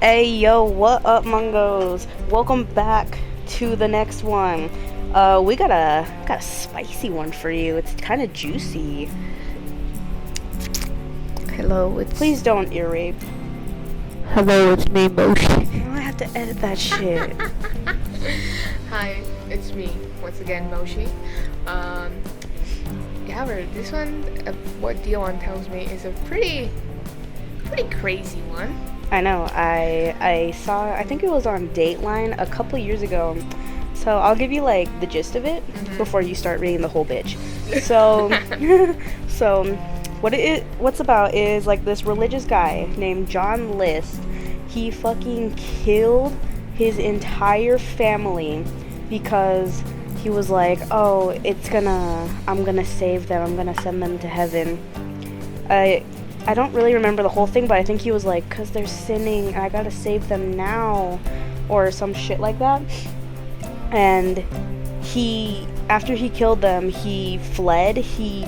Hey yo, what up Mungos? Welcome back to the next one. We got a spicy one for you. It's kind of juicy. Hello, it's... Please don't ear rape. Hello, it's me, Moshi. I have to edit that shit. Hi, it's me, once again, Moshi. Robert, this one, what Dion tells me, is a pretty crazy one. I know. I saw, I think it was on Dateline a couple years ago. So I'll give you like the gist of it before you start reading the whole bitch. So, what's about is like this religious guy named John List. He fucking killed his entire family because he was like, oh, I'm gonna save them. I'm gonna send them to heaven. I don't really remember the whole thing, but I think he was like, because they're sinning, I gotta save them now, or some shit like that. And he, after he killed them, he fled. He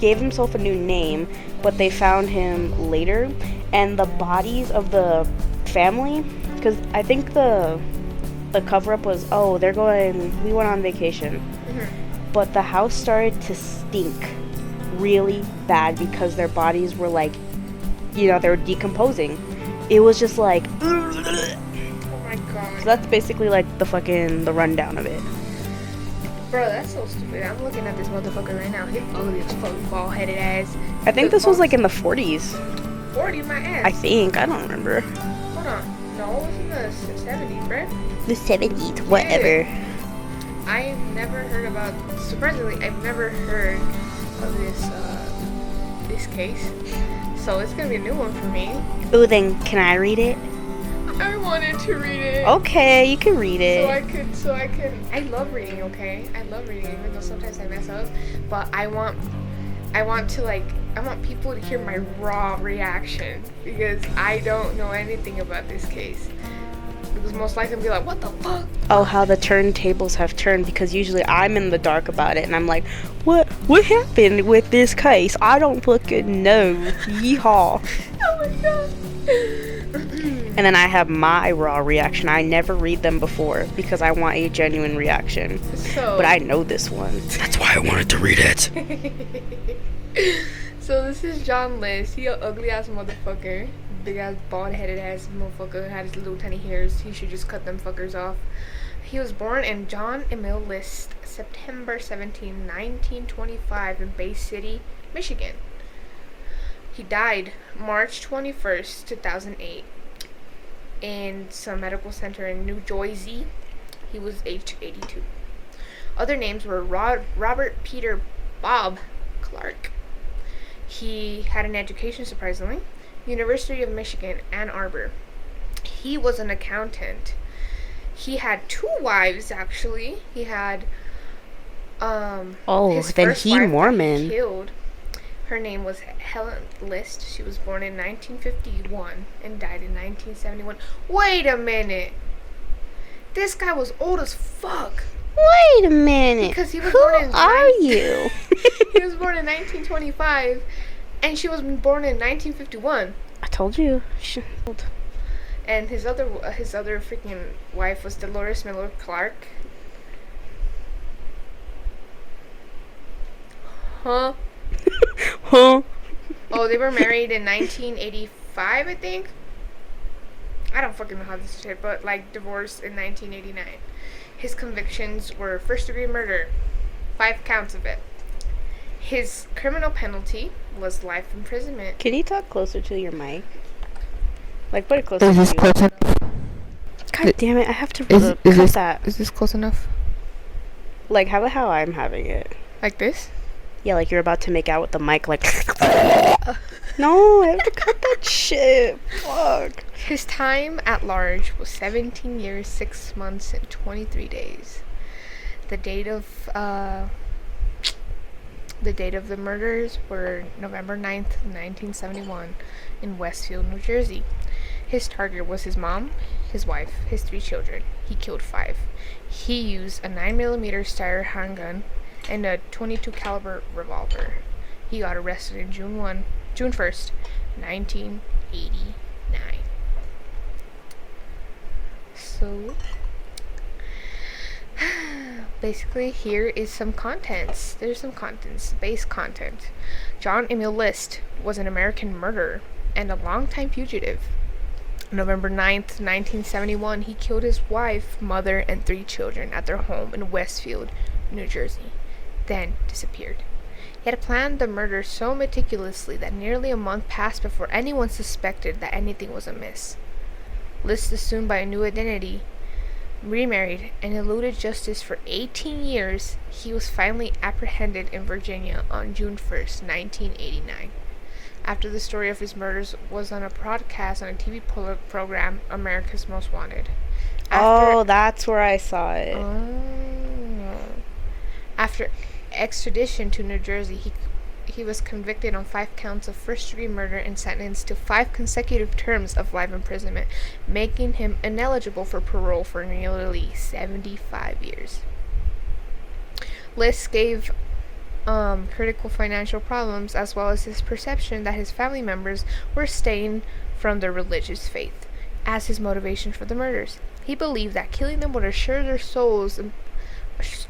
gave himself a new name, but they found him later. And the bodies of the family, because I think the cover-up was, oh, we went on vacation. But the house started to stink really bad because their bodies were like, you know, they were decomposing. It was just like, oh my god. So that's basically like the rundown of it. Bro, that's so stupid. I'm looking at this motherfucker right now. He's ugly as fuck, bald headed ass. I think this was like in the 40s. 40 my ass. I think, I don't remember. Hold on, no, it was in the 70s, right? The 70s, whatever. Yeah. I've never heard of this case, so it's gonna be a new one for me. Ooh, then can I read it? I wanted to read it. Okay, you can read it. I love reading. Okay, I love reading, even though sometimes I mess up. But I want people to hear my raw reaction because I don't know anything about this case. Because most likely be like, what the fuck? Oh, how the turntables have turned, because usually I'm in the dark about it and I'm like, what happened with this case? I don't fucking know. Yeehaw. Oh my god. And then I have my raw reaction. I never read them before because I want a genuine reaction. But I know this one. That's why I wanted to read it. So this is John List. He a ugly ass motherfucker. Big ass bald headed ass motherfucker, had his little tiny hairs. He should just cut them fuckers off. He was born in John Emil List, September 17, 1925 in Bay City, Michigan. He died March 21st, 2008 in some medical center in New Jersey. He was aged 82. Other names were Robert Peter Bob Clark. He had an education, surprisingly. University of Michigan, Ann Arbor. He was an accountant. He had two wives, actually. He had his first wife Mormon. Killed. Her name was Helen List. She was born in 1951 and died in 1971. Wait a minute. This guy was old as fuck. Wait a minute. Because he was He was born in 1925. And she was born in 1951. I told you. Shit. And his other freaking wife was Dolores Miller-Clark. Huh? Huh? Oh, they were married in 1985, I think. I don't fucking know how this shit, but like divorced in 1989. His convictions were first-degree murder, 5 counts of it. His criminal penalty was life imprisonment. Can you talk closer to your mic? Like, put it closer to you. Close enough? God damn it, I have to cut that. Is this close enough? Like, how about how I'm having it? Like this? Yeah, like you're about to make out with the mic, like... No, I have to cut that shit. Fuck. His time at large was 17 years, 6 months, and 23 days. The date of the murders were November 9th, 1971 in Westfield, New Jersey. His target was his mom, his wife, his 3 children. He killed 5. He used a 9mm Steyr handgun and a .22 caliber revolver. He got arrested on June 1st, 1989. basically here is some contents. There's some contents, base content. John Emil List was an American murderer and a longtime fugitive. November 9th, 1971, he killed his wife, mother, and three children at their home in Westfield, New Jersey, then disappeared. He had planned the murder so meticulously that nearly a month passed before anyone suspected that anything was amiss. List assumed by a new identity, remarried, and eluded justice for 18 years. He was finally apprehended in Virginia on June 1st, 1989. After the story of his murders was on a broadcast on a TV program, America's Most Wanted. That's where I saw it. After extradition to New Jersey, he was convicted on 5 counts of first-degree murder and sentenced to 5 consecutive terms of life imprisonment, making him ineligible for parole for nearly 75 years. List gave critical financial problems, as well as his perception that his family members were staying from their religious faith, as his motivation for the murders. He believed that killing them would assure their souls a place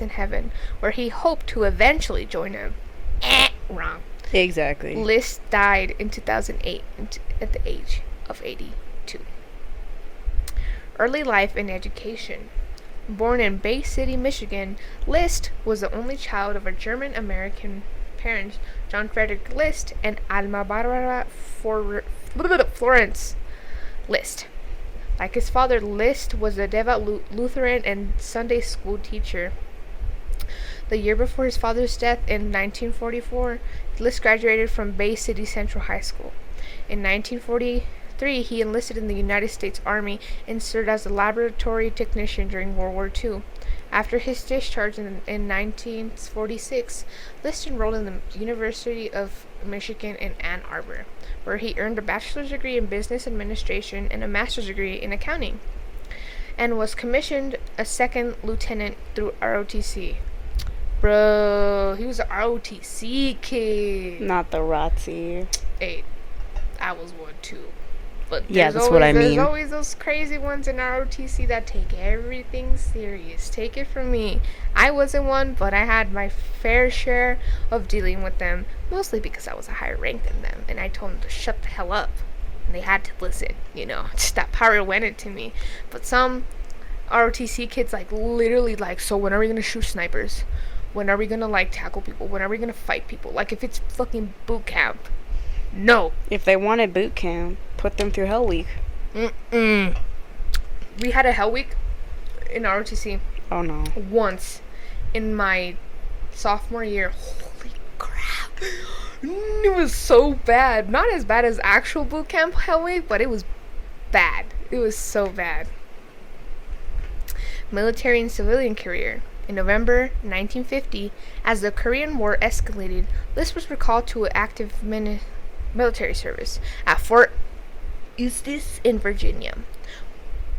in heaven, where he hoped to eventually join him. Wrong. Exactly. List died in 2008 at the age of 82. Early life and education. Born in Bay City, Michigan, List was the only child of a German-American parents, John Frederick List and Alma Barbara Florence List. Like his father, List was a devout Lutheran and Sunday school teacher. The year before his father's death in 1944, List graduated from Bay City Central High School. In 1943, he enlisted in the United States Army and served as a laboratory technician during World War II. After his discharge in 1946, List enrolled in the University of Michigan in Ann Arbor, where he earned a bachelor's degree in business administration and a master's degree in accounting, and was commissioned a second lieutenant through ROTC. Bro, he was an ROTC kid. Not the ROTC. Hey, I was one too. But yeah, that's what I mean. There's always those crazy ones in ROTC that take everything serious. Take it from me. I wasn't one, but I had my fair share of dealing with them, mostly because I was a higher rank than them, and I told them to shut the hell up. And they had to listen, you know. Just that power went into me. But some ROTC kids, so when are we going to shoot snipers? When are we going to, tackle people? When are we going to fight people? If it's fucking boot camp. No. If they wanted boot camp, put them through Hell Week. We had a Hell Week in ROTC. Oh, no. Once in my sophomore year. Holy crap. It was so bad. Not as bad as actual boot camp Hell Week, but it was bad. It was so bad. Military and civilian career. In November 1950, as the Korean War escalated, List was recalled to active military service at Fort Eustis in Virginia.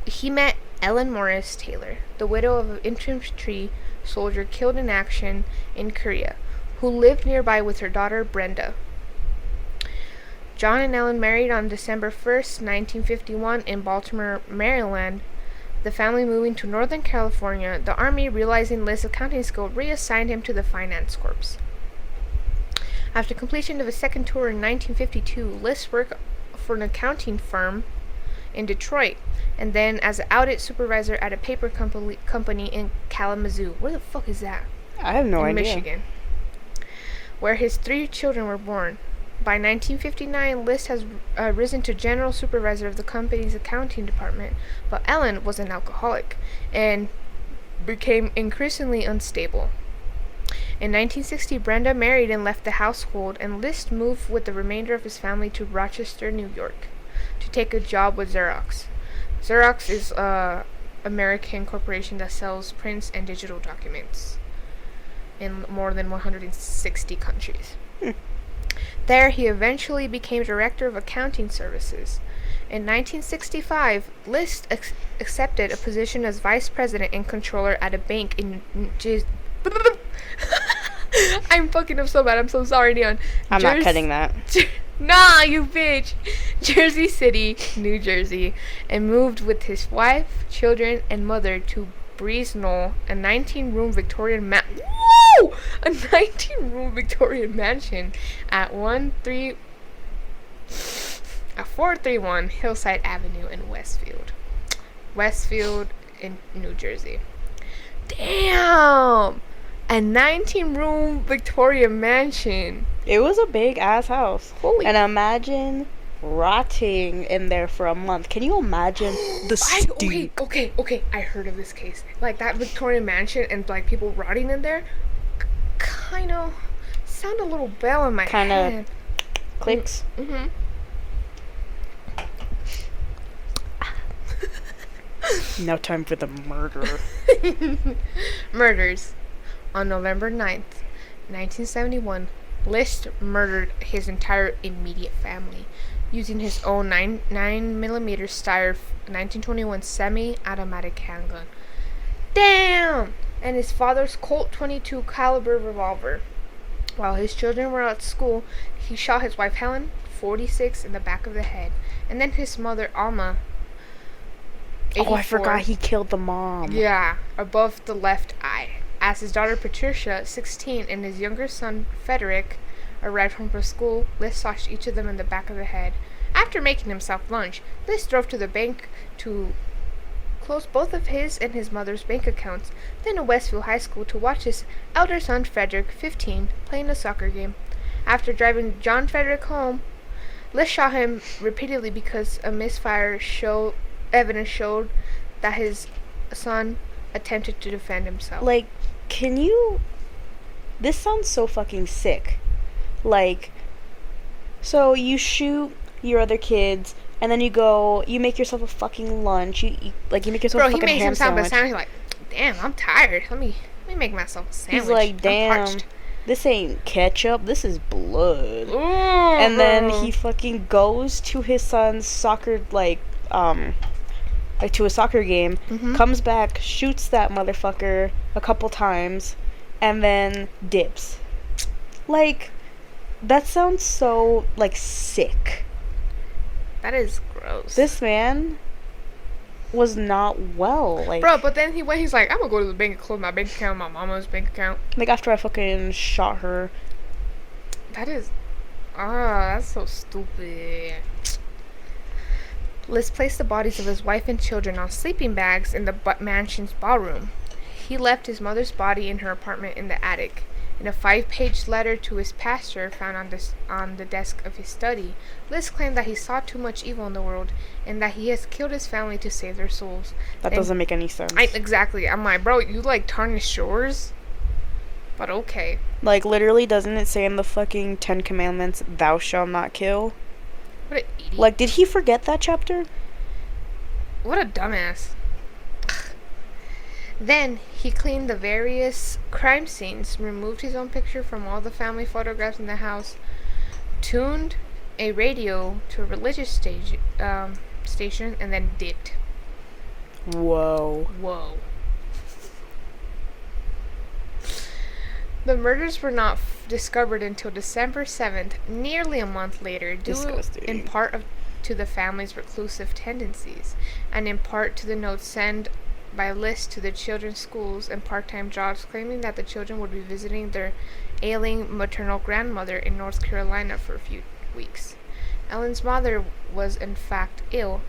He met Ellen Morris Taylor, the widow of an infantry soldier killed in action in Korea, who lived nearby with her daughter Brenda. John and Ellen married on December 1st, 1951 in Baltimore, Maryland. The family moving to Northern California, the Army, realizing List's accounting skill, reassigned him to the Finance Corps. After completion of his second tour in 1952, List worked for an accounting firm in Detroit, and then as an audit supervisor at a paper company in Kalamazoo. Where the fuck is that? I have no idea. In Michigan, where his 3 children were born. By 1959, List has risen to general supervisor of the company's accounting department, but Ellen was an alcoholic and became increasingly unstable. In 1960, Brenda married and left the household, and List moved with the remainder of his family to Rochester, New York, to take a job with Xerox. Xerox is an American corporation that sells prints and digital documents in more than 160 countries. There, he eventually became director of accounting services. In 1965, List accepted a position as vice president and controller at a bank in I'm fucking up so bad. I'm so sorry, Neon. I'm not cutting that. Nah, you bitch. Jersey City, New Jersey, and moved with his wife, children, and mother to Breeze Knoll, a 19-room Victorian a 19-room Victorian mansion at 431 Hillside Avenue in Westfield in New Jersey. Damn! A 19-room Victorian mansion. It was a big-ass house. Holy. And imagine rotting in there for a month. Can you imagine the stink? Okay. I heard of this case. Like, that Victorian mansion and, like, people rotting in there kind of sound a little bell in my head. Kind of clicks. Mm-hmm. Now time for the murder. Murders. On November 9th, 1971, List murdered his entire immediate family using his own 9mm Steyr 1921 semi-automatic handgun. Damn! And his father's Colt 22 caliber revolver. While his children were at school, he shot his wife Helen, 46, in the back of the head, and then his mother Alma, 84, I forgot he killed the mom. Yeah, above the left eye. As his daughter Patricia, 16, and his younger son Frederick arrived home from school, List slashed each of them in the back of the head. After making himself lunch, List drove to the bank to close both of his and his mother's bank accounts, then to Westfield High School to watch his elder son Frederick, 15, playing a soccer game. After driving John Frederick home, List shot him repeatedly because a misfire evidence showed that his son attempted to defend himself. Like, can you... This sounds so fucking sick. Like, so you shoot your other kids, and then you go, you make yourself a fucking lunch, you make yourself a fucking ham sandwich. Bro, he makes himself a sandwich, like, damn, I'm tired, let me make myself a sandwich. He's like, damn, this ain't ketchup, this is blood. Ooh, and then he fucking goes to his son's soccer, to a soccer game, mm-hmm. comes back, shoots that motherfucker a couple times, and then dips. Like, that sounds so, like, sick. That is gross. This man was not well. Like, bro, but then he's like, I'm gonna go to the bank and close my bank account, my mama's bank account. Like, after I fucking shot her. That is... that's so stupid. List placed the bodies of his wife and children on sleeping bags in the mansion's ballroom. He left his mother's body in her apartment in the attic. In a 5-page letter to his pastor found on the desk of his study, List claimed that he saw too much evil in the world and that he has killed his family to save their souls. That doesn't make any sense. Exactly. I'm like, bro, you like tarnished yours? But okay. Like, literally, doesn't it say in the fucking 10 Commandments, thou shalt not kill? What an idiot. Like, did he forget that chapter? What a dumbass. Then, he cleaned the various crime scenes, removed his own picture from all the family photographs in the house, tuned a radio to a religious station, and then dipped. Whoa. The murders were not discovered until December 7th, nearly a month later, due in part to the family's reclusive tendencies, and in part to the notes sent by List to the children's schools and part-time jobs claiming that the children would be visiting their ailing maternal grandmother in North Carolina for a few weeks. Ellen's mother was in fact ill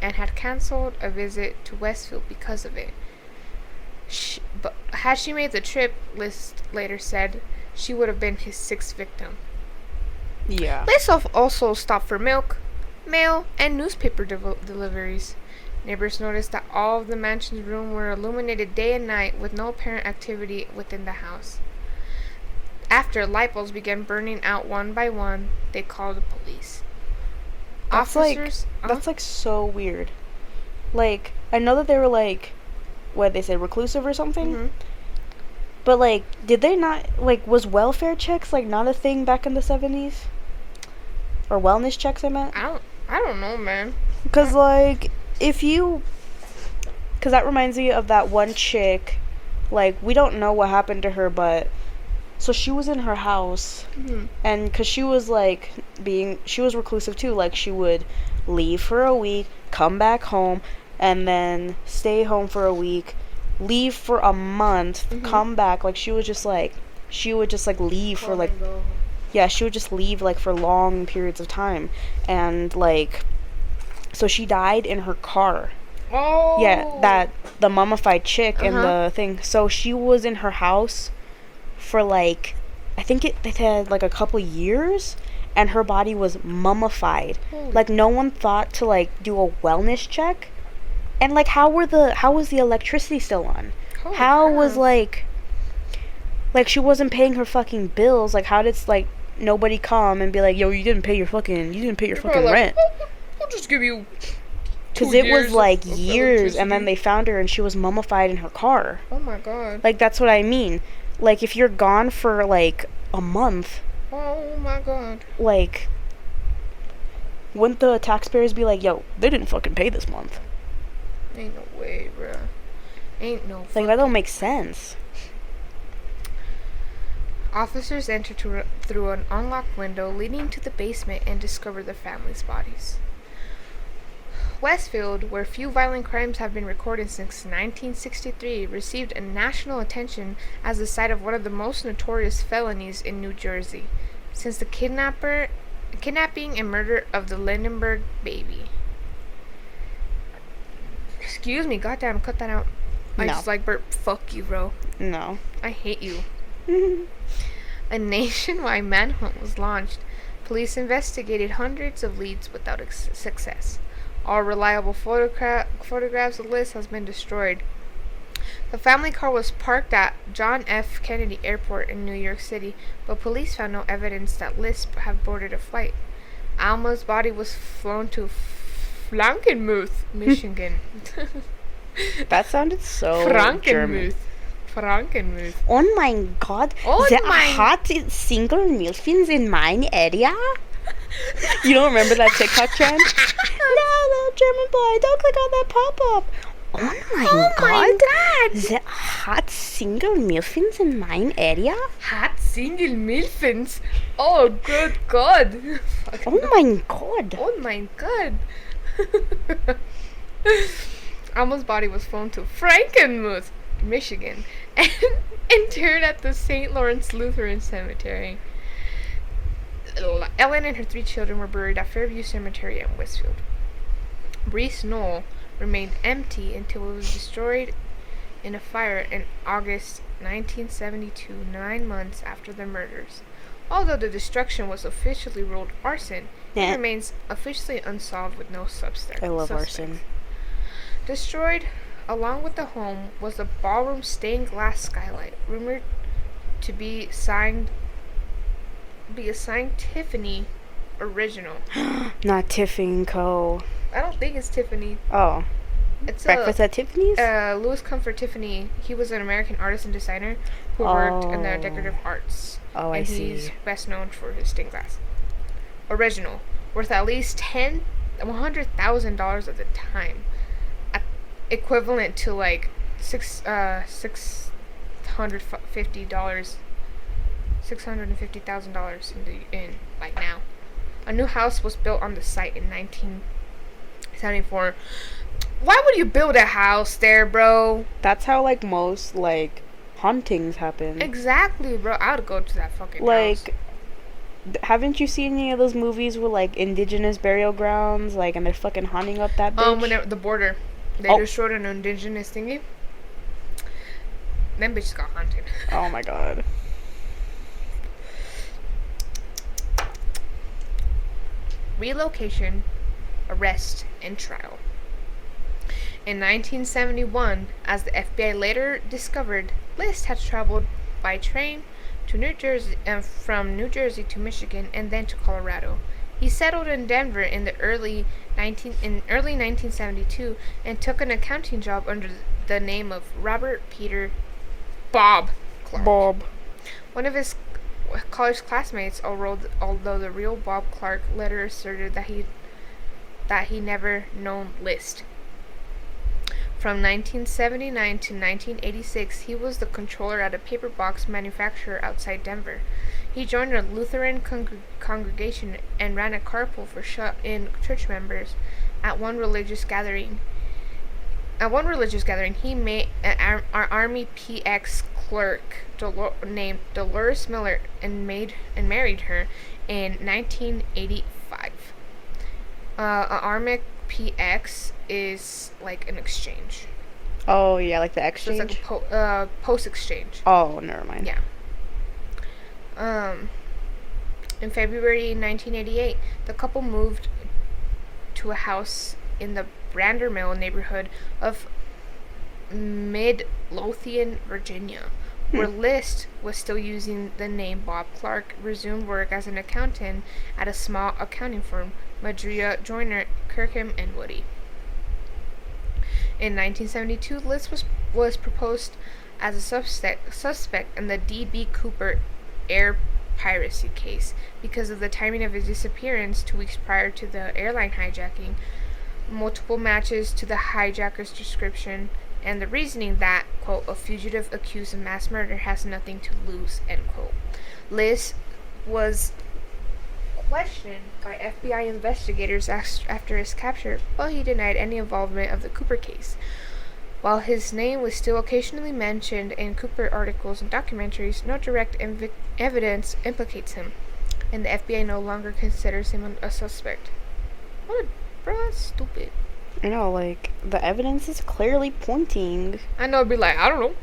and had canceled a visit to Westfield because of it. But had she made the trip, List later said, she would have been his 6th victim. Yeah. List also stopped for milk, mail, and newspaper deliveries. Neighbors noticed that all of the mansion's rooms were illuminated day and night with no apparent activity within the house. After light bulbs began burning out one by one, they called the police. That's like so weird. Like, I know that they were like, what they said, reclusive or something? Mm-hmm. But, like, did they not, like, was welfare checks, like, not a thing back in the 70s? Or wellness checks, I meant? I don't know, man. Because, like, because that reminds me of that one chick, like, we don't know what happened to her, but So she was in her house, mm-hmm. and because she was, like, she was reclusive, too. Like, she would leave for a week, come back home, and then stay home for a week, leave for a month, mm-hmm. come back. Like, she would just leave for, like, yeah, she would just leave, like, for long periods of time. And, like, so she died in her car. Oh. Yeah, the mummified chick and the thing. So she was in her house for, like, I think it had, like, a couple years, and her body was mummified. Holy. Like, no one thought to, like, do a wellness check. And, like, how was the electricity still on? Holy crap. Was, like, she wasn't paying her fucking bills. Like, how did, like, nobody come and be like, yo, you didn't pay your fucking rent. I'll just give you 2 years. Because it was, like, years, and then they found her, and she was mummified in her car. Oh, my God. Like, that's what I mean. Like, if you're gone for, like, a month. Oh, my God. Like, wouldn't the taxpayers be like, yo, they didn't fucking pay this month? Ain't no way, bruh. Ain't no fucking... Like, that don't make sense. Officers entered through an unlocked window leading to the basement and discovered the family's bodies. Westfield, where few violent crimes have been recorded since 1963, received national attention as the site of one of the most notorious felonies in New Jersey, since the kidnapping and murder of the Lindenberg baby. Excuse me, goddamn, cut that out. No. I just like burp. Fuck you, bro. No. I hate you. A nationwide manhunt was launched. Police investigated hundreds of leads without success. All reliable photographs of List has been destroyed. The family car was parked at John F. Kennedy Airport in New York City, but police found no evidence that List have boarded a flight. Alma's body was flown to Frankenmuth, Michigan. That sounded so German. Frankenmuth. Oh my God! Oh there are hot single MILFs in mine area. You don't remember that TikTok trend? No, German boy, don't click on that pop-up. Oh my God. The hot single MILFins in mine area? Hot single MILFins? Oh, good God. Oh my God. Alma's body was flown to Frankenmuth, Michigan, and interred at the St. Lawrence Lutheran Cemetery. Ellen and her 3 children were buried at Fairview Cemetery in Westfield. Breeze Knoll remained empty until it was destroyed in a fire in August 1972, 9 months after the murders. Although the destruction was officially ruled arson, it remains officially unsolved with no suspect. I love arson. Destroyed, along with the home, was a ballroom stained glass skylight, rumored to be assigned Tiffany original. Not Tiffany Co. I don't think it's Tiffany. Oh. It's Breakfast at Tiffany's? Louis Comfort Tiffany. He was an American artist and designer who worked in the decorative arts. Oh, I see. And he's best known for his stained glass. Original. Worth at least $100,000 at the time. Equivalent to like $650. $650,000 in like now. A new house was built on the site in 1974. Why would you build a house there, bro? That's how like most like hauntings happen. Exactly, bro. I would go to that fucking house. Like, haven't you seen any of those movies with like indigenous burial grounds, like, and they're fucking haunting up that bitch? Whenever the border, they destroyed an indigenous thingy. Them bitches got haunted. Oh my God. Relocation, arrest, and trial. In 1971, as the FBI later discovered, List had traveled by train to New Jersey and from New Jersey to Michigan and then to Colorado. He settled in Denver in the early 1972 and took an accounting job under the name of Robert Peter Bob Clark. Bob. One of his college classmates, although the real Bob Clark later asserted that he never known List. From 1979 to 1986, he was the controller at a paper box manufacturer outside Denver. He joined a Lutheran congregation and ran a carpool for shut-in church members. At one religious gathering, he met an Army PX clerk named Dolores Miller and married her in 1985. An Army PX is like an exchange. Oh yeah, like the exchange. So it's like a post exchange. Oh, never mind. Yeah. In February 1988, the couple moved to a house in the Brandermill neighborhood of Midlothian, Virginia, where List was still using the name Bob Clark, resumed work as an accountant at a small accounting firm, Madria, Joyner, Kirkham, and Woody. In 1972, List was proposed as a suspect in the D.B. Cooper air piracy case. Because of the timing of his disappearance 2 weeks prior to the airline hijacking, multiple matches to the hijacker's description and the reasoning that, quote, a fugitive accused of mass murder has nothing to lose, end quote. List was questioned by FBI investigators after his capture, but he denied any involvement of the Cooper case. While his name was still occasionally mentioned in Cooper articles and documentaries, no direct evidence implicates him, and the FBI no longer considers him a suspect. What a bruh, stupid. I know, like, the evidence is clearly pointing. I know, I'd be like, I don't know.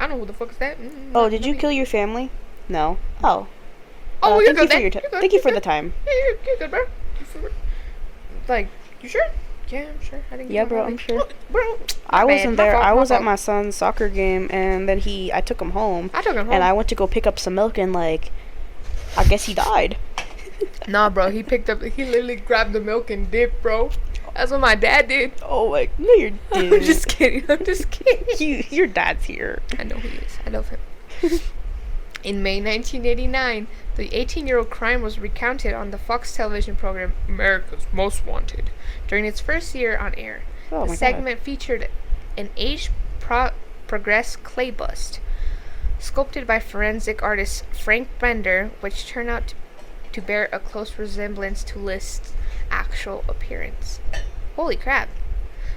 I don't know who the fuck is that. Oh, did you kill your family? No. Oh. Oh, you're good, man. Thank you for the time. Yeah, you're good, bro. Like, you sure? Yeah, I'm sure. I didn't yeah, bro, I'm sure. Bro, I wasn't there. I was at my son's soccer game, and then I took him home. And I went to go pick up some milk, and, like, I guess he died. Nah, bro, he literally grabbed the milk and dipped, bro. That's what my dad did. Oh, like, no, you're dead. I'm just kidding. Your dad's here. I know he is. I love him. In May 1989, the 18-year-old crime was recounted on the Fox television program America's Most Wanted during its first year on air. Oh, the segment featured an age progressed clay bust sculpted by forensic artist Frank Bender, which turned out to bear a close resemblance to List's actual appearance. Holy crap.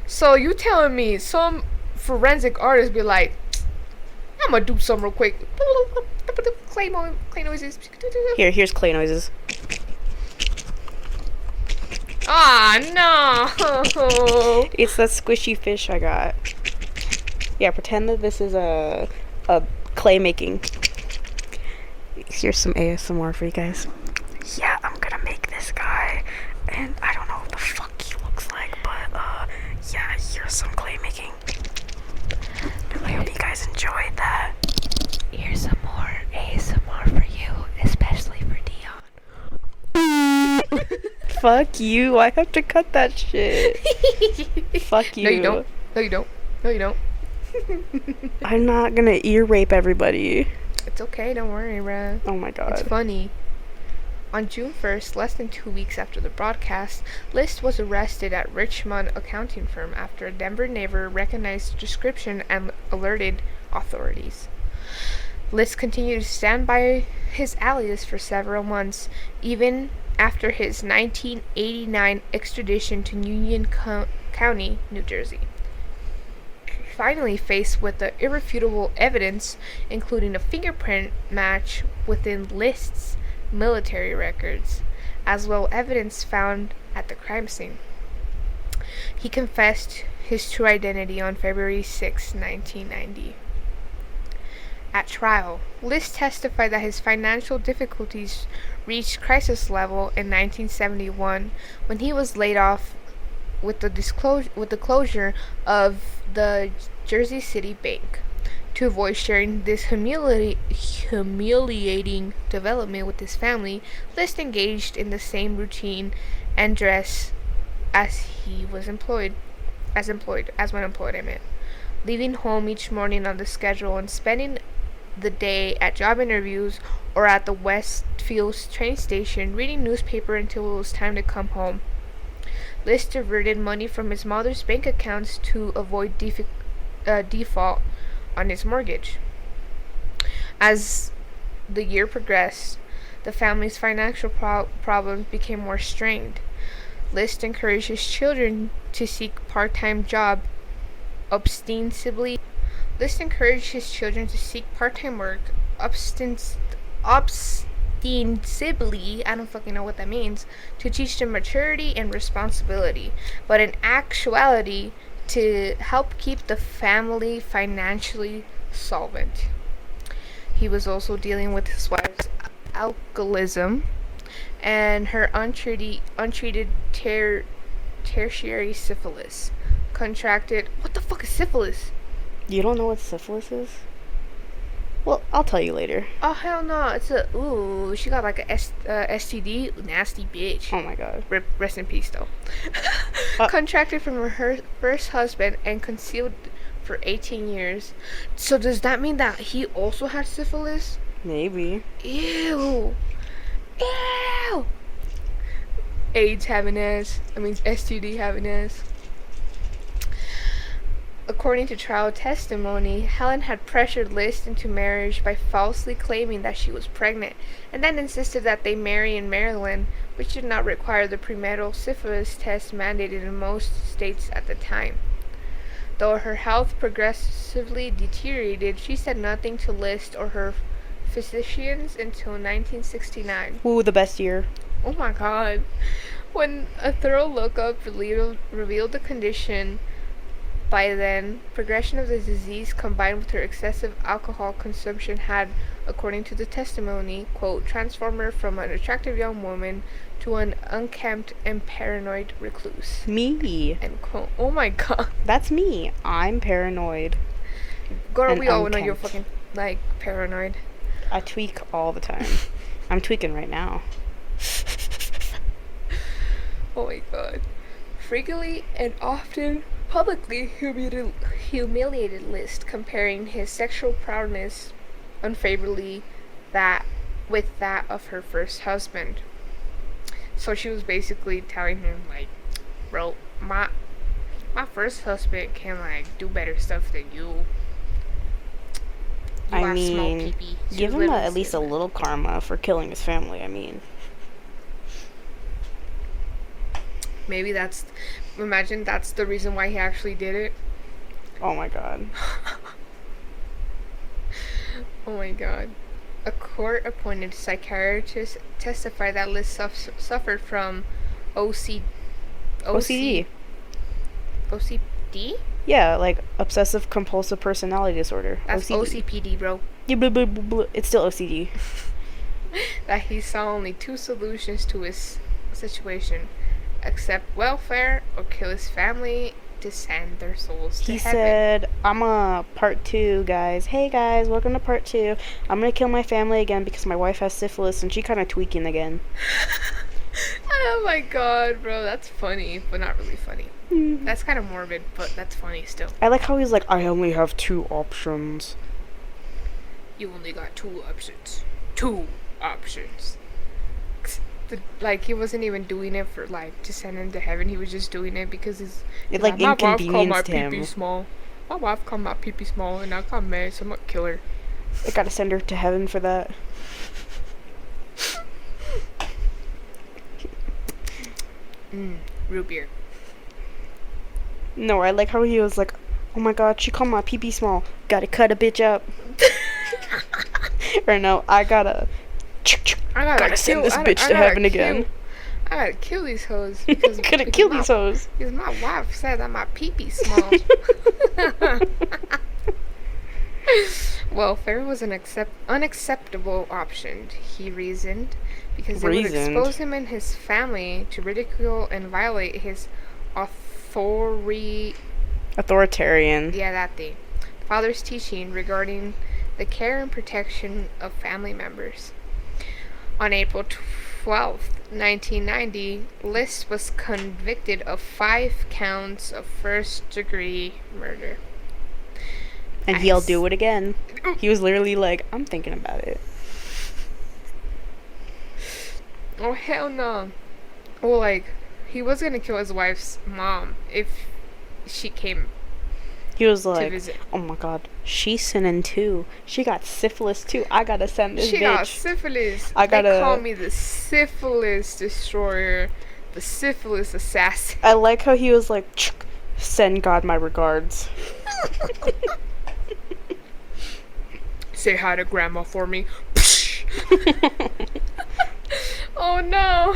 So you telling me some forensic artist be like, I'm gonna do some real quick. Clay noises. Here's clay noises. Ah, no. It's that squishy fish I got. Yeah, pretend that this is a clay making. Here's some ASMR for you guys. Yeah, I'm gonna make this guy, and I don't know what the fuck he looks like, but yeah, here's some clay making. I hope you guys enjoyed that. Here's some more ASMR for you, especially for Dion. Fuck you, I have to cut that shit. Fuck you. No, you don't. I'm not gonna ear rape everybody. It's okay, don't worry, bruh. Oh my god. It's funny. On June 1st, less than 2 weeks after the broadcast, List was arrested at Richmond accounting firm after a Denver neighbor recognized the description and alerted authorities. List continued to stand by his alias for several months, even after his 1989 extradition to Union County, New Jersey. Finally faced with the irrefutable evidence, including a fingerprint match within List's military records, as well evidence found at the crime scene, he confessed his true identity on February 6, 1990. At trial, List testified that his financial difficulties reached crisis level in 1971 when he was laid off with the closure of the Jersey City Bank. To avoid sharing this humiliating development with his family, List engaged in the same routine and dress as he was employed, leaving home each morning on the schedule and spending the day at job interviews or at the Westfield train station reading newspaper until it was time to come home. List diverted money from his mother's bank accounts to avoid default on his mortgage. As the year progressed, the family's financial problems became more strained. List encouraged his children to seek part-time job ostensibly. List encouraged his children to seek part-time work ostensibly, I don't fucking know what that means, to teach them maturity and responsibility, but in actuality to help keep the family financially solvent. He was also dealing with his wife's alcoholism and her untreated tertiary syphilis. Contracted. What the fuck is syphilis? You don't know what syphilis is? Well, I'll tell you later. Oh, hell no. It's a... Ooh, she got like a STD. Nasty bitch. Oh, my God. Rest in peace, though. Contracted from her first husband and concealed for 18 years. So does that mean that he also had syphilis? Maybe. Ew. Ew. AIDS having ass. I mean, STD having ass. According to trial testimony, Helen had pressured List into marriage by falsely claiming that she was pregnant, and then insisted that they marry in Maryland, which did not require the premarital syphilis test mandated in most states at the time. Though her health progressively deteriorated, she said nothing to List or her physicians until 1969. Ooh, the best year. Oh my God. When a thorough lookup revealed the condition. By then, progression of the disease combined with her excessive alcohol consumption had, according to the testimony, quote, transformed her from an attractive young woman to an unkempt and paranoid recluse. Me. End quote. Oh my God. That's me. I'm paranoid. Girl, we all know you're fucking, like, paranoid. I tweak all the time. I'm tweaking right now. Oh my God. Frequently and often... publicly humiliated List, comparing his sexual prowess unfavorably with that of her first husband. So she was basically telling him, like, bro, my first husband can, like, do better stuff than you. I mean, give him at least a little karma for killing his family. I mean, maybe that's... Imagine that's the reason why he actually did it. Oh my God. Oh my God. A court-appointed psychiatrist testified that List suffered from OCD. OCD? Yeah, like obsessive compulsive personality disorder. That's OCPD, bro. Yeah, blah, blah, blah, blah. It's still OCD. That he saw only two solutions to his situation. Accept welfare or kill his family to send their souls to heaven. He said, I'm a part two, guys. Hey, guys, welcome to part two. I'm going to kill my family again because my wife has syphilis and she kind of tweaking again. Oh, my God, bro. That's funny, but not really funny. Mm-hmm. That's kind of morbid, but that's funny still. I like how he's like, I only have two options. You only got two options. Two options. Like, he wasn't even doing it for, like, to send him to heaven. He was just doing it because it's... It, like, my inconvenienced him. My wife called my pee-pee small, and I got mad, so I'm gonna kill her. I gotta send her to heaven for that. Root beer. No, I like how he was like, oh my God, she called my pee-pee small. Gotta cut a bitch up. Or no, I gotta send this bitch to heaven again. I gotta kill these hoes. Because my wife said that my pee-pee small. Welfare was an unacceptable option, he reasoned, because it would expose him and his family to ridicule and violate his authoritarian. Yeah, that thing. Father's teaching regarding the care and protection of family members. On April 12th, 1990, List was convicted of 5 counts of first-degree murder. And he'll do it again. He was literally like, I'm thinking about it. Oh, hell no. Well, like, He was going to kill his wife's mom if she came. He was like, oh my god, she's sinning too. She got syphilis too. I gotta send this bitch. She got syphilis. They call me the syphilis destroyer, the syphilis assassin. I like how he was like, send God my regards. Say hi to grandma for me. Oh no.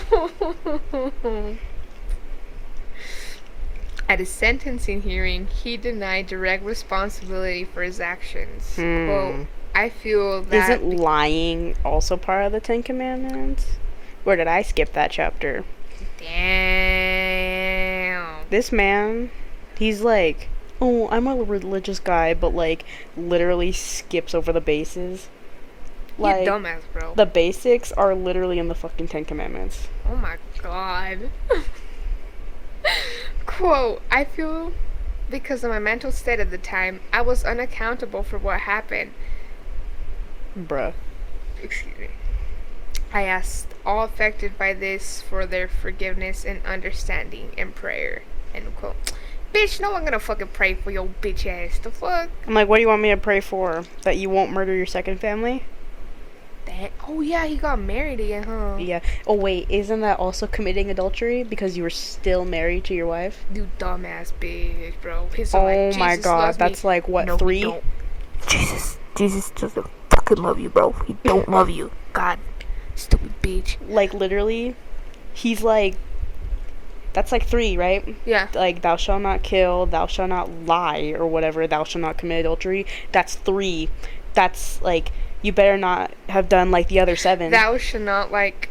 At his sentencing hearing, he denied direct responsibility for his actions. Quote, I feel that... Isn't lying also part of the Ten Commandments? Or did I skip that chapter? Damn. This man, he's like, oh, I'm a religious guy, but like, literally skips over the bases. Like, you dumbass, bro. The basics are literally in the fucking Ten Commandments. Oh my god. Quote, I feel because of my mental state at the time, I was unaccountable for what happened. Bruh. Excuse me. I asked all affected by this for their forgiveness and understanding and prayer. End quote. Bitch, no one gonna fucking pray for your bitch ass. The fuck? I'm like, what do you want me to pray for? That you won't murder your second family? Oh yeah, he got married again, huh? Yeah. Oh wait, isn't that also committing adultery because you were still married to your wife? You dumbass bitch, bro. He's oh my god, that's me. Like what, no, 3? Jesus doesn't fucking love you, bro. He don't love you. God, stupid bitch. Like literally, he's like, that's like 3, right? Yeah. Like thou shalt not kill, thou shalt not lie, or whatever. Thou shalt not commit adultery. That's 3. That's like. You better not have done, like, the other 7. Thou should not, like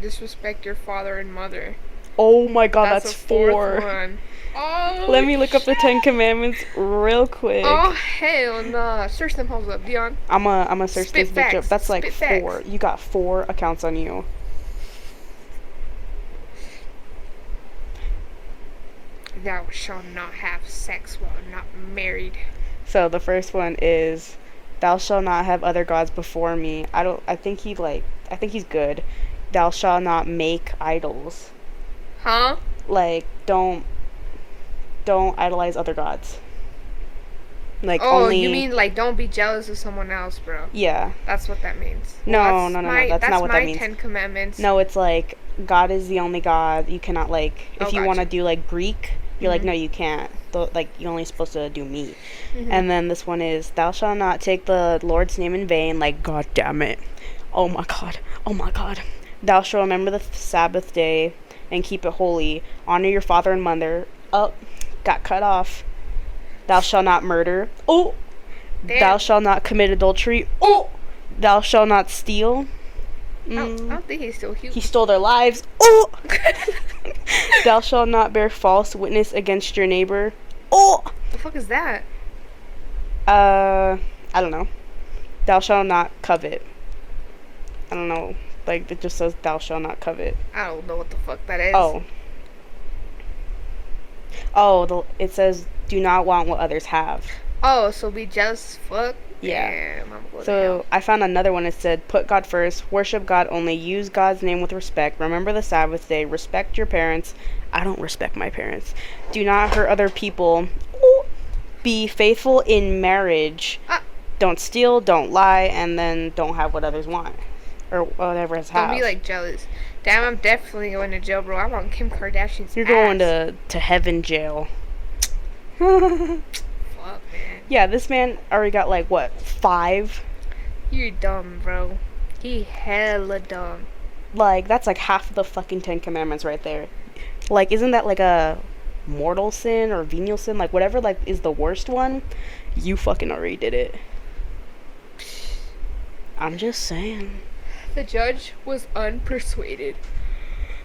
disrespect your father and mother. Oh, my God, that's 4. One. Oh, let me look up the Ten Commandments real quick. Oh, hell nah. Search them holes up, Dion. I'm search Spit this facts. Bitch up. That's, like, Spit 4. Facts. You got 4 accounts on you. Thou shalt not have sex while not married. So the first one is, thou shalt not have other gods before me. I think he's good. Thou shalt not make idols. Huh? Like, don't idolize other gods. Like, you mean, like, don't be jealous of someone else, bro. Yeah. That's what that means. No, that's not what that means. That's my 10 commandments. No, it's like, God is the only God. You cannot, like, if you want to do, like, Greek... You're like, no, you can't. Like, you're only supposed to do me. Mm-hmm. And then this one is, thou shalt not take the Lord's name in vain. Like, god damn it. Oh, my God. Thou shalt remember the Sabbath day and keep it holy. Honor your father and mother. Oh, got cut off. Thou shalt not murder. Oh. Damn. Thou shalt not commit adultery. Oh. Thou shalt not steal. I don't think he stole. He stole their lives. Oh. Thou shalt not bear false witness against your neighbor. Oh. The fuck is that? I don't know. Thou shalt not covet. I don't know. Like, it just says thou shalt not covet. I don't know what the fuck that is. It says do not want what others have. Oh, so we just fuck. Yeah. So I found another one that said, put God first, worship God only, use God's name with respect, remember the Sabbath day, respect your parents. I don't respect my parents. Do not hurt other people. Ooh. Be faithful in marriage. Don't steal, don't lie, and then don't have what others want. Or whatever has happened. Don't be like jealous. Damn, I'm definitely going to jail, bro. I want Kim Kardashian's ass. You're going to heaven jail. Fuck, man. Yeah, this man already got, like, what, 5? You're dumb, bro. He hella dumb. Like, that's, like, half of the fucking Ten Commandments right there. Like, isn't that, like, a mortal sin or venial sin? Like, whatever, like, is the worst one, you fucking already did it. I'm just saying. The judge was unpersuaded.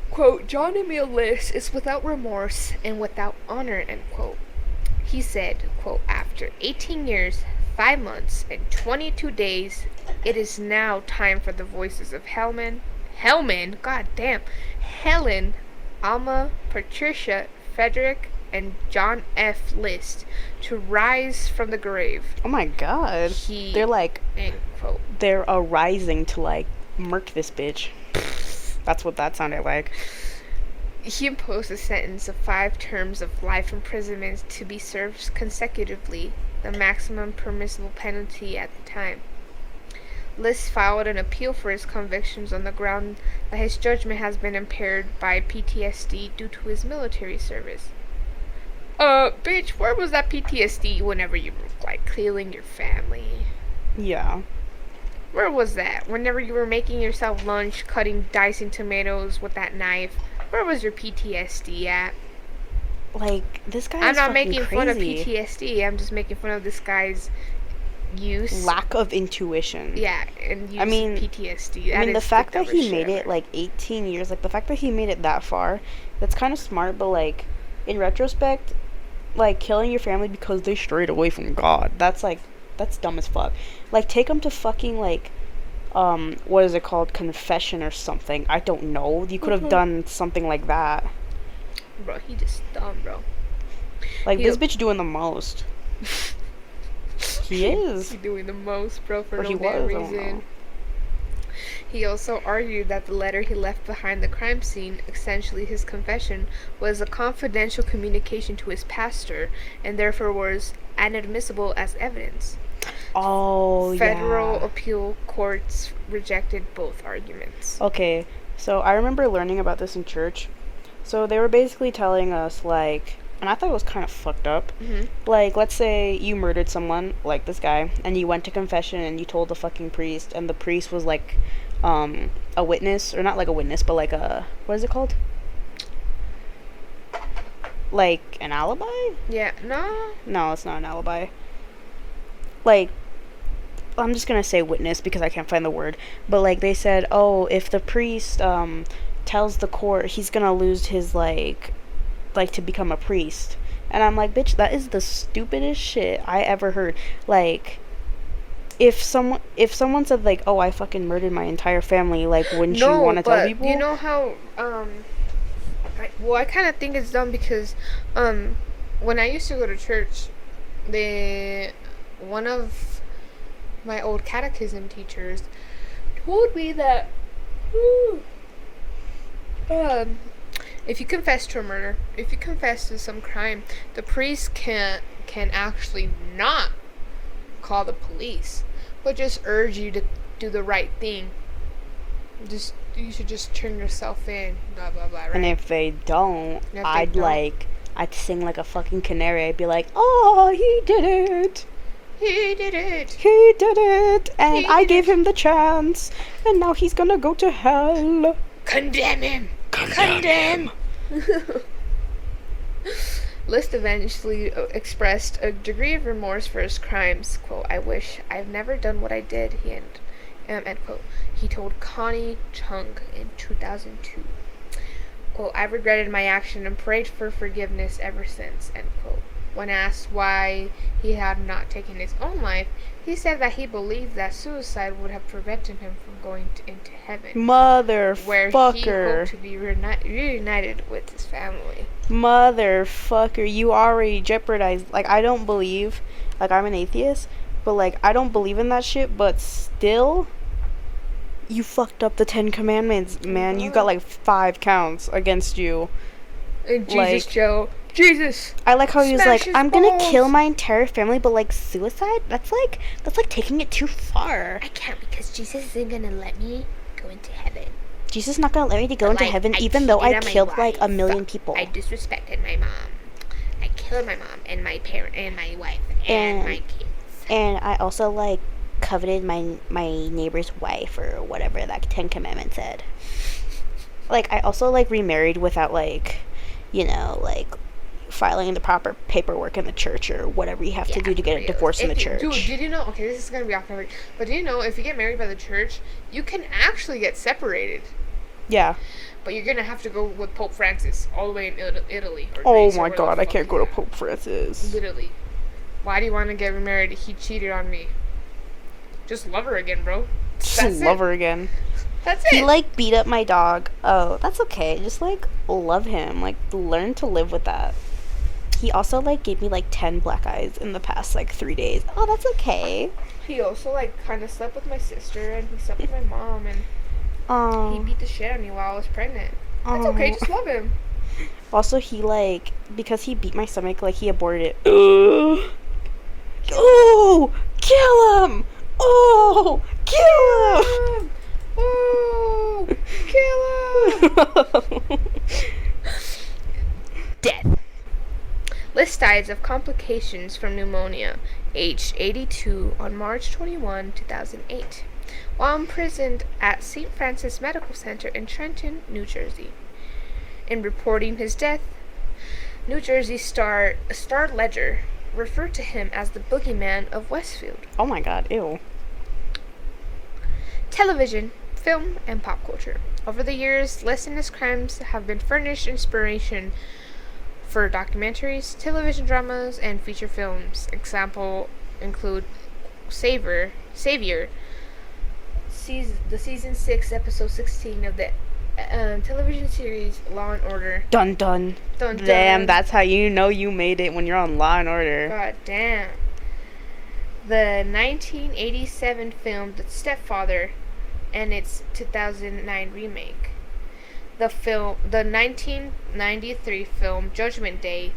Quote, John Emil List is without remorse and without honor, end quote. He said, quote, after 18 years, 5 months, and 22 days, it is now time for the voices of Helen, Alma, Patricia, Frederick, and John F. List to rise from the grave. Oh my god. They're like, end quote. They're arising to, like, murk this bitch. That's what that sounded like. He imposed a sentence of 5 terms of life imprisonment to be served consecutively, the maximum permissible penalty at the time. List filed an appeal for his convictions on the ground that his judgment has been impaired by PTSD due to his military service. Bitch, where was that PTSD whenever you were, like, killing your family? Yeah. Where was that? Whenever you were making yourself lunch, cutting, dicing tomatoes with that knife, where was your PTSD at? Like, this guy is fucking crazy. I'm not making fun of PTSD, I'm just making fun of this guy's use. Lack of intuition. Yeah, and use PTSD. I mean, the fact that he made it, like, 18 years, like, the fact that he made it that far, that's kind of smart, but, like, in retrospect, like, killing your family because they strayed away from God, that's, like, that's dumb as fuck. Like, take them to fucking, like, what is it called? Confession or something. I don't know. You could have done something like that. Bro, he just dumb, bro. Like, this bitch doing the most. He is. He's doing the most, bro, for no damn reason. He also argued that the letter he left behind the crime scene, essentially his confession, was a confidential communication to his pastor, and therefore was inadmissible as evidence. Oh, Federal appeal courts rejected both arguments. Okay, so I remember learning about this in church. So they were basically telling us, like, and I thought it was kind of fucked up. Mm-hmm. Like, let's say you murdered someone, like this guy, and you went to confession and you told the fucking priest, and the priest was, like, a witness, or not like a witness, but like a, what is it called? Like, an alibi? Yeah, no. No, it's not an alibi. Like, I'm just gonna say witness because I can't find the word. But, like, they said, oh, if the priest, tells the court, he's gonna lose his, like, to become a priest. And I'm like, bitch, that is the stupidest shit I ever heard. Like, if someone said, like, oh, I fucking murdered my entire family, like, wouldn't you want to tell people? You know how, I kind of think it's dumb because, when I used to go to church, one of my old catechism teachers told me that, if you confess to a murder, if you confess to some crime, the priest can actually not call the police, but just urge you to do the right thing. You should just turn yourself in, blah, blah, blah, right? And if they don't, I'd sing like a fucking canary. I'd be like, oh, he did it. He did it. He did it. And I gave him the chance. And now he's gonna go to hell. Condemn him. Condemn. List eventually expressed a degree of remorse for his crimes. Quote, I wish I've never done what I did, he end quote. He told Connie Chung in 2002. Quote, I've regretted my action and prayed for forgiveness ever since, end quote. When asked why he had not taken his own life, he said that he believed that suicide would have prevented him from going into heaven. Motherfucker. Where he hoped to be reunited with his family. Motherfucker, you already jeopardized. Like, I don't believe, like, I'm an atheist, but, like, I don't believe in that shit, but still, you fucked up the 10 Commandments, man. You got, like, 5 counts against you. And Jesus, like, Joe. Jesus. I like how he was like, I'm gonna kill my entire family, but, like, suicide? That's like taking it too far. I can't because Jesus isn't gonna let me go into heaven. Jesus is not gonna let me to go into heaven, even though I killed like a million people. I disrespected my mom. I killed my mom and my parent and my wife and my kids. And I also, like, coveted my neighbor's wife or whatever that 10 Commandments said. Like, I also, like, remarried without, like, you know, like, filing the proper paperwork in the church or whatever you have to do to get a divorce in the church. Dude, did you know? Okay, this is going to be off topic. But do you know if you get married by the church, you can actually get separated? Yeah. But you're going to have to go with Pope Francis all the way in Italy. Or Greece, my God, I can't go to Pope Francis. Literally. Why do you want to get remarried? He cheated on me. Just love her again, bro. That's it. He, like, beat up my dog. Oh, that's okay. Just, like, love him. Like, learn to live with that. He also, like, gave me, like, 10 black eyes in the past, like, 3 days. Oh, that's okay. He also, like, kind of slept with my sister, and he slept with my mom, and He beat the shit out of me while I was pregnant. That's okay, just love him. Also, he, like, because he beat my stomach, like, he aborted it. Oh, kill him! Oh, kill him! Oh, kill him! Death. List dies of complications from pneumonia, aged 82, on March 21, 2008, while imprisoned at St. Francis Medical Center in Trenton, New Jersey. In reporting his death, New Jersey Star Ledger referred to him as the boogeyman of Westfield. Oh my god, ew. Television, film, and pop culture. Over the years, List and his crimes have been furnished inspiration for documentaries, television dramas, and feature films. Example include Savior, the season 6, episode 16 of the television series Law and Order. Dun dun. Dun dun. Damn, that's how you know you made it when you're on Law and Order. God damn. The 1987 film The Stepfather and its 2009 remake. The 1993 film Judgment Day,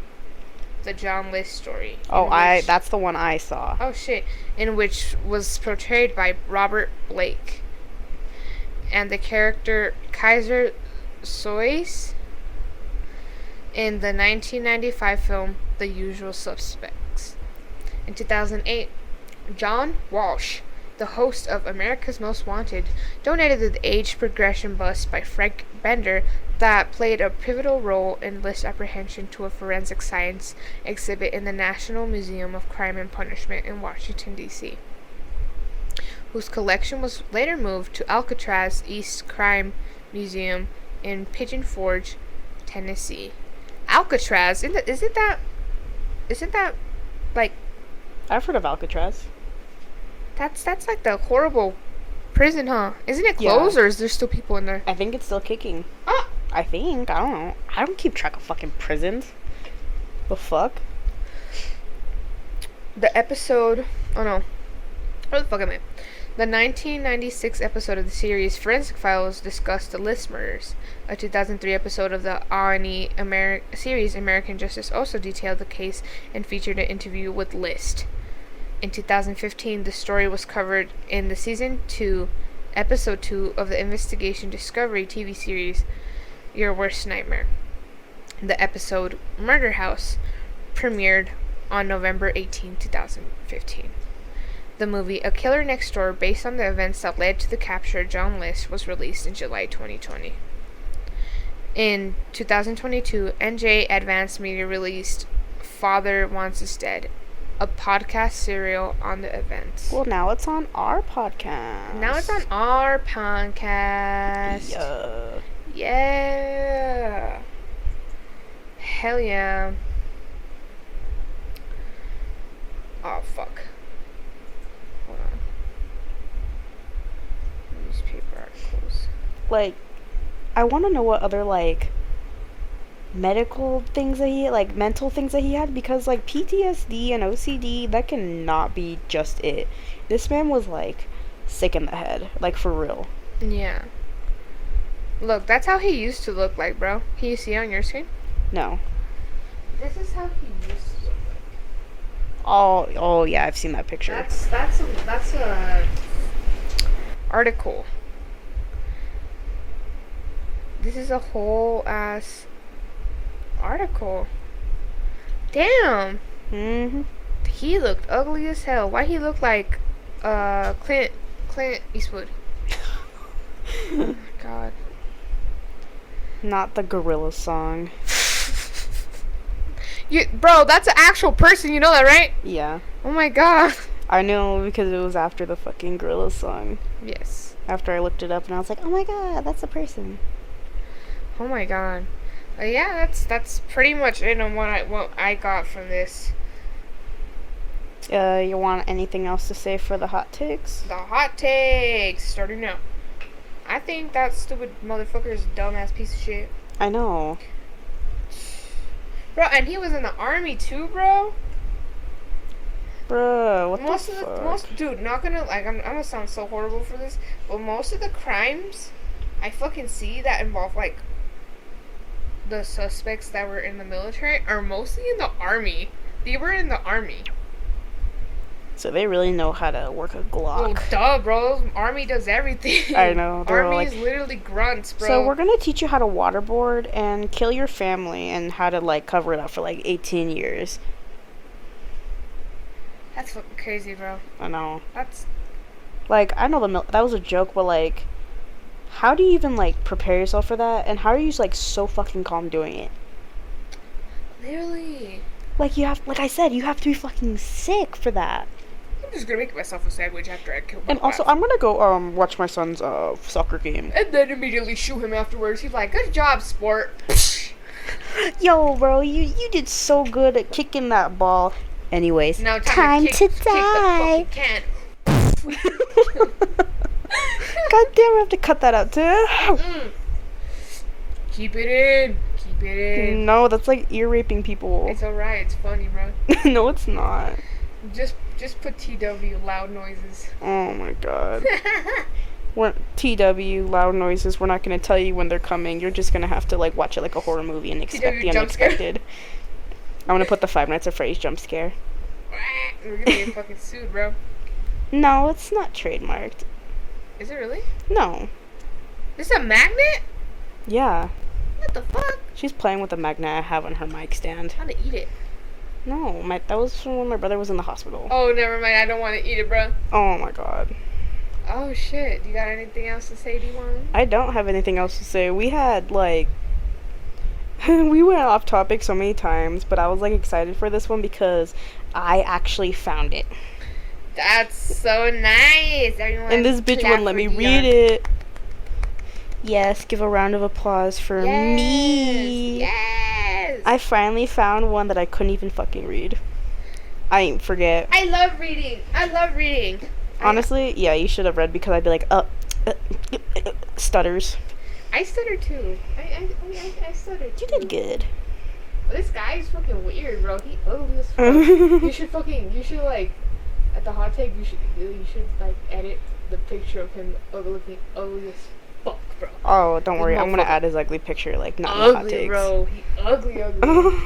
the John List story. Oh, that's the one I saw. Oh shit. In which was portrayed by Robert Blake and the character Kaiser Soyce in the 1995 film The Usual Suspects. In 2008, John Walsh, the host of America's Most Wanted, donated to the age progression bust by Frank Bender that played a pivotal role in List apprehension to a forensic science exhibit in the National Museum of Crime and Punishment in Washington, D.C., whose collection was later moved to Alcatraz East Crime Museum in Pigeon Forge, Tennessee. Alcatraz? Isn't that, like... I've heard of Alcatraz. That's like the horrible prison, huh? Isn't it closed, or is there still people in there? I think it's still kicking. Ah! I think. I don't know. I don't keep track of fucking prisons. The fuck? The episode... Oh, no. What the fuck am I? The 1996 episode of the series Forensic Files discussed the List murders. A 2003 episode of the R&E series American Justice also detailed the case and featured an interview with List. In 2015, the story was covered in the Season 2, Episode 2 of the Investigation Discovery TV series, Your Worst Nightmare. The episode, Murder House, premiered on November 18, 2015. The movie, A Killer Next Door, based on the events that led to the capture of John List, was released in July 2020. In 2022, NJ Advanced Media released Father Wants Us Dead, a podcast serial on the events. Well, now it's on our podcast. Yeah. Yeah. Hell yeah. Oh, fuck. Hold on. Newspaper articles. Like, I want to know what other, like, medical things that he, like, mental things that he had, because, like, PTSD and OCD, that cannot be just it. This man was, like, sick in the head, like, for real. Yeah. Look, that's how he used to look like, bro. Can you see it on your screen? No. This is how he used to look like. Oh yeah, I've seen that picture. That's a article. This is a whole ass article. Damn. Mhm. He looked ugly as hell. Why he looked like Clint Eastwood? Oh, God. Not the gorilla song. Bro, that's an actual person. You know that, right? Yeah. Oh my God. I know, because it was after the fucking gorilla song. Yes. After I looked it up and I was like, oh my God, that's a person. Oh my God. Yeah, that's pretty much it on what I got from this. You want anything else to say for the hot takes? The hot takes, starting now. I think that stupid motherfucker is a dumbass piece of shit. I know. Bro, and he was in the army too, bro. Bro, what most the fuck? Dude, not gonna, like, I'm gonna sound so horrible for this, but most of the crimes I fucking see that involve, like, the suspects that were in the military are mostly in the army. They were in the army. So they really know how to work a Glock. Well, duh, bro. Army does everything. I know. Army is literally grunts, bro. So we're going to teach you how to waterboard and kill your family and how to, like, cover it up for, like, 18 years. That's fucking crazy, bro. I know. That's... Like, I know that was a joke, but, like, how do you even, like, prepare yourself for that? And how are you, like, so fucking calm doing it? Literally. Like, you have... Like I said, you have to be fucking sick for that. I'm just gonna make myself a sandwich after I kill my And also, I'm gonna go, watch my son's, soccer game. And then immediately shoot him afterwards. He's like, good job, sport. Yo, bro, you did so good at kicking that ball. Anyways. Now time to die. Kick the fucking can. God damn, I have to cut that out, too. Mm. Keep it in. No, that's like ear-raping people. It's alright, it's funny, bro. No, it's not. Just put TW, loud noises. Oh my god. TW, loud noises, we're not gonna tell you when they're coming. You're just gonna have to, like, watch it like a horror movie and expect the unexpected. I'm gonna put the Five Nights at Freddy's jump scare. We're gonna get fucking sued, bro. No, it's not trademarked. Is it really? No. Is this a magnet? Yeah. What the fuck? She's playing with the magnet I have on her mic stand. How to eat it? No, that was from when my brother was in the hospital. Oh, never mind. I don't want to eat it, bro. Oh, my God. Oh, shit. You got anything else to say, D1? I don't have anything else to say. We had, like... we went off topic so many times, but I was, like, excited for this one because I actually found it. That's so nice. Everyone, and this bitch wouldn't let me read it. Yes, give a round of applause for me. Yes. I finally found one that I couldn't even fucking read. I ain't forget. I love reading. Honestly, yeah, you should have read because I'd be like, stutters. I stutter too. I stutter too. You did good. Well, this guy is fucking weird, bro. He ugly as fuck. You should like, at the hot take, you should like edit the picture of him looking ugly as fuck, bro. Oh, don't worry. I'm gonna add his ugly picture, like, not in the hot takes. Bro. He ugly.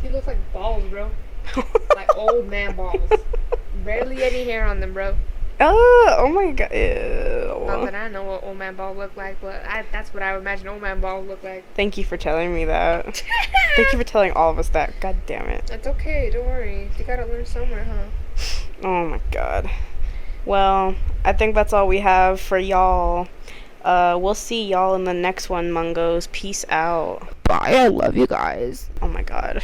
He looks like balls, bro. Like old man balls. Barely any hair on them, bro. Oh my god. Ew. Not that I know what old man ball look like, but that's what I would imagine old man ball look like. Thank you for telling me that. Thank you for telling all of us that. God damn it. That's okay. Don't worry. You gotta learn somewhere, huh? Oh my god. Well, I think that's all we have for y'all. We'll see y'all in the next one, Mungos. Peace out. Bye. I love you guys. Oh my god.